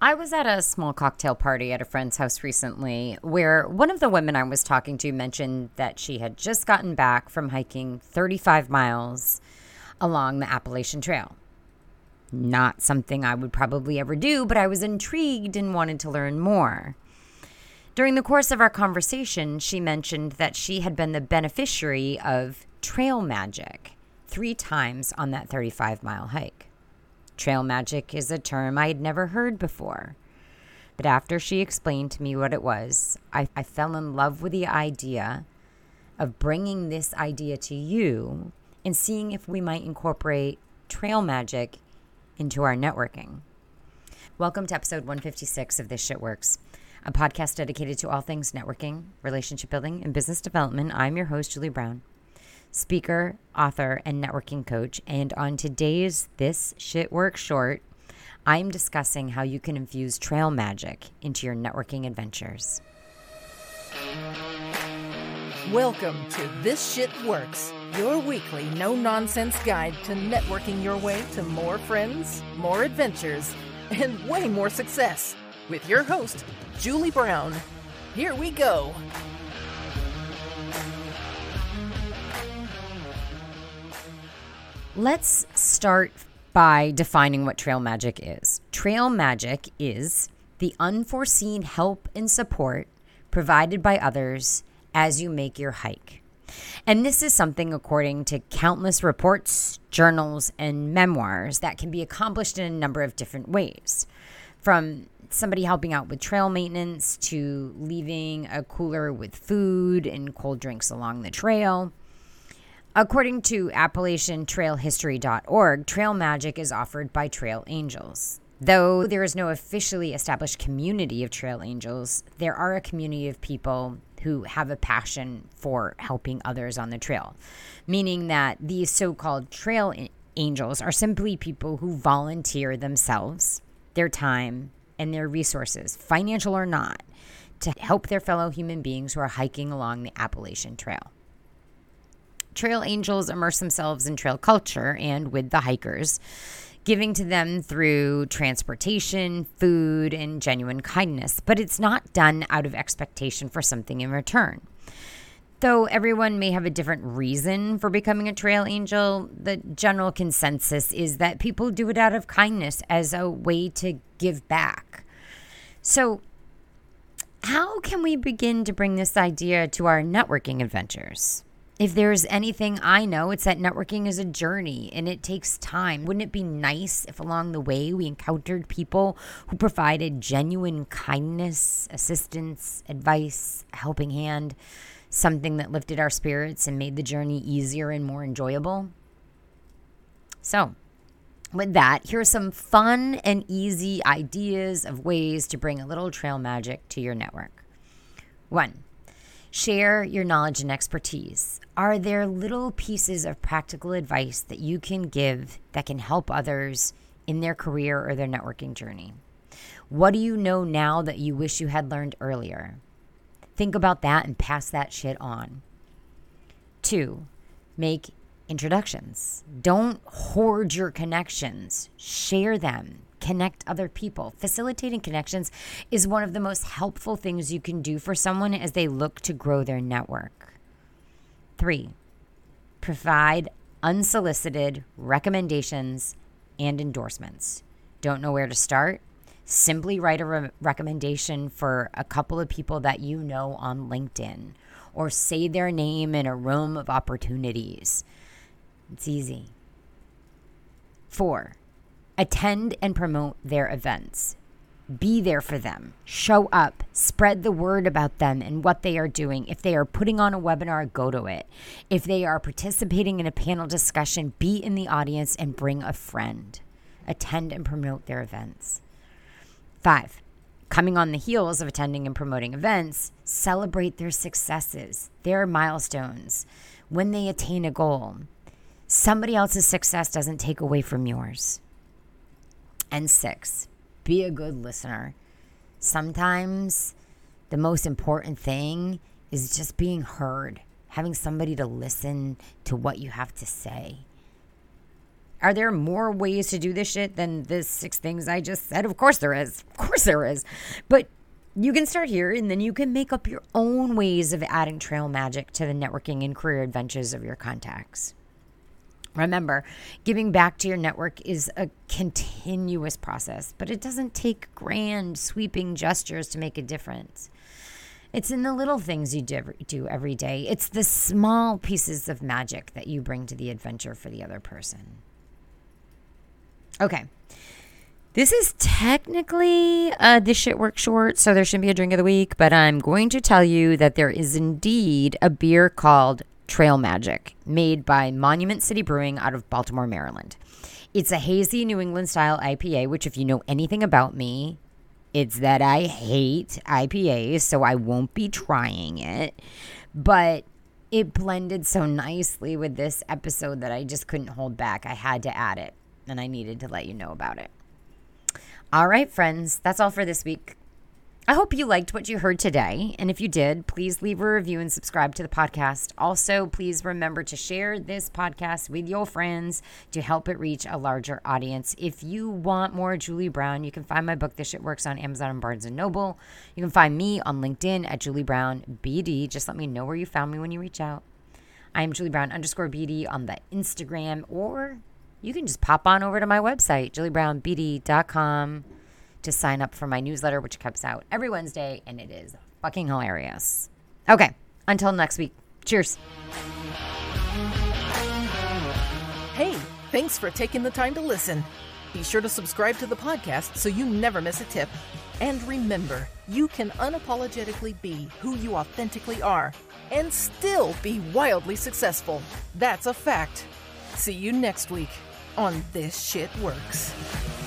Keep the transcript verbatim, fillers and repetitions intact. I was at a small cocktail party at a friend's house recently where one of the women I was talking to mentioned that she had just gotten back from hiking thirty-five miles along the Appalachian Trail. Not something I would probably ever do, but I was intrigued and wanted to learn more. During the course of our conversation, she mentioned that she had been the beneficiary of trail magic three times on that thirty-five mile hike. Trail magic is a term I had never heard before, but after she explained to me what it was, I, I fell in love with the idea of bringing this idea to you and seeing if we might incorporate trail magic into our networking. Welcome to episode one fifty-six of This Shit Works, a podcast dedicated to all things networking, relationship building, and business development. I'm your host, Julie Brown, speaker, author, and networking coach, and on today's This Shit Works short, I'm discussing how you can infuse trail magic into your networking adventures. Welcome to This Shit Works, your weekly no-nonsense guide to networking your way to more friends, more adventures, and way more success with your host, Julie Brown. Here we go. Let's start by defining what trail magic is. Trail magic is the unforeseen help and support provided by others as you make your hike. And this is something, according to countless reports, journals, and memoirs, that can be accomplished in a number of different ways. From somebody helping out with trail maintenance to leaving a cooler with food and cold drinks along the trail. According to Appalachian Trail History dot org, trail magic is offered by trail angels. Though there is no officially established community of trail angels, there are a community of people who have a passion for helping others on the trail, meaning that these so-called trail angels are simply people who volunteer themselves, their time, and their resources, financial or not, to help their fellow human beings who are hiking along the Appalachian Trail. Trail angels immerse themselves in trail culture and with the hikers, giving to them through transportation, food, and genuine kindness. But it's not done out of expectation for something in return. Though everyone may have a different reason for becoming a trail angel, the general consensus is that people do it out of kindness as a way to give back. So how can we begin to bring this idea to our networking adventures? If there's anything I know, it's that networking is a journey and it takes time. Wouldn't it be nice if along the way we encountered people who provided genuine kindness, assistance, advice, a helping hand, something that lifted our spirits and made the journey easier and more enjoyable? So, with that, here are some fun and easy ideas of ways to bring a little trail magic to your network. One. Share your knowledge and expertise. Are there little pieces of practical advice that you can give that can help others in their career or their networking journey? What do you know now that you wish you had learned earlier? Think about that and pass that shit on. Two, make introductions. Don't hoard your connections. Share them. Connect other people. Facilitating connections is one of the most helpful things you can do for someone as they look to grow their network. Three, provide unsolicited recommendations and endorsements. Don't know where to start? Simply write a re- recommendation for a couple of people that you know on LinkedIn, or say their name in a room of opportunities. It's easy. Four, attend and promote their events. Be there for them. Show up. Spread the word about them and what they are doing. If they are putting on a webinar, go to it. If they are participating in a panel discussion, be in the audience and bring a friend. Attend and promote their events. Five, coming on the heels of attending and promoting events, celebrate their successes, their milestones, when they attain a goal. Somebody else's success doesn't take away from yours. And six, be a good listener. Sometimes the most important thing is just being heard, having somebody to listen to what you have to say. Are there more ways to do this shit than the six things I just said? Of course there is. Of course there is. But you can start here, and then you can make up your own ways of adding trail magic to the networking and career adventures of your contacts. Remember, giving back to your network is a continuous process, but it doesn't take grand, sweeping gestures to make a difference. It's in the little things you do every day. It's the small pieces of magic that you bring to the adventure for the other person. Okay. This is technically uh, This Shit Works short, so there shouldn't be a drink of the week, but I'm going to tell you that there is indeed a beer called Trail Magic, made by Monument City Brewing out of Baltimore, Maryland. It's a hazy New England-style I P A, which if you know anything about me, it's that I hate I P As, so I won't be trying it. But it blended so nicely with this episode that I just couldn't hold back. I had to add it, and I needed to let you know about it. All right, friends, that's all for this week. I hope you liked what you heard today, and if you did, please leave a review and subscribe to the podcast. Also, please remember to share this podcast with your friends to help it reach a larger audience. If you want more Julie Brown, you can find my book, This Shit Works, on Amazon and Barnes and Noble. You can find me on LinkedIn at Julie Brown B D. Just let me know where you found me when you reach out. I am Julie Brown underscore B D on the Instagram, or you can just pop on over to my website, julie brown b d dot com. to sign up for my newsletter, which comes out every Wednesday, and it is fucking hilarious. Okay, until next week. Cheers. Hey, thanks for taking the time to listen. Be sure to subscribe to the podcast so you never miss a tip. And remember, you can unapologetically be who you authentically are and still be wildly successful. That's a fact. See you next week on This Shit Works.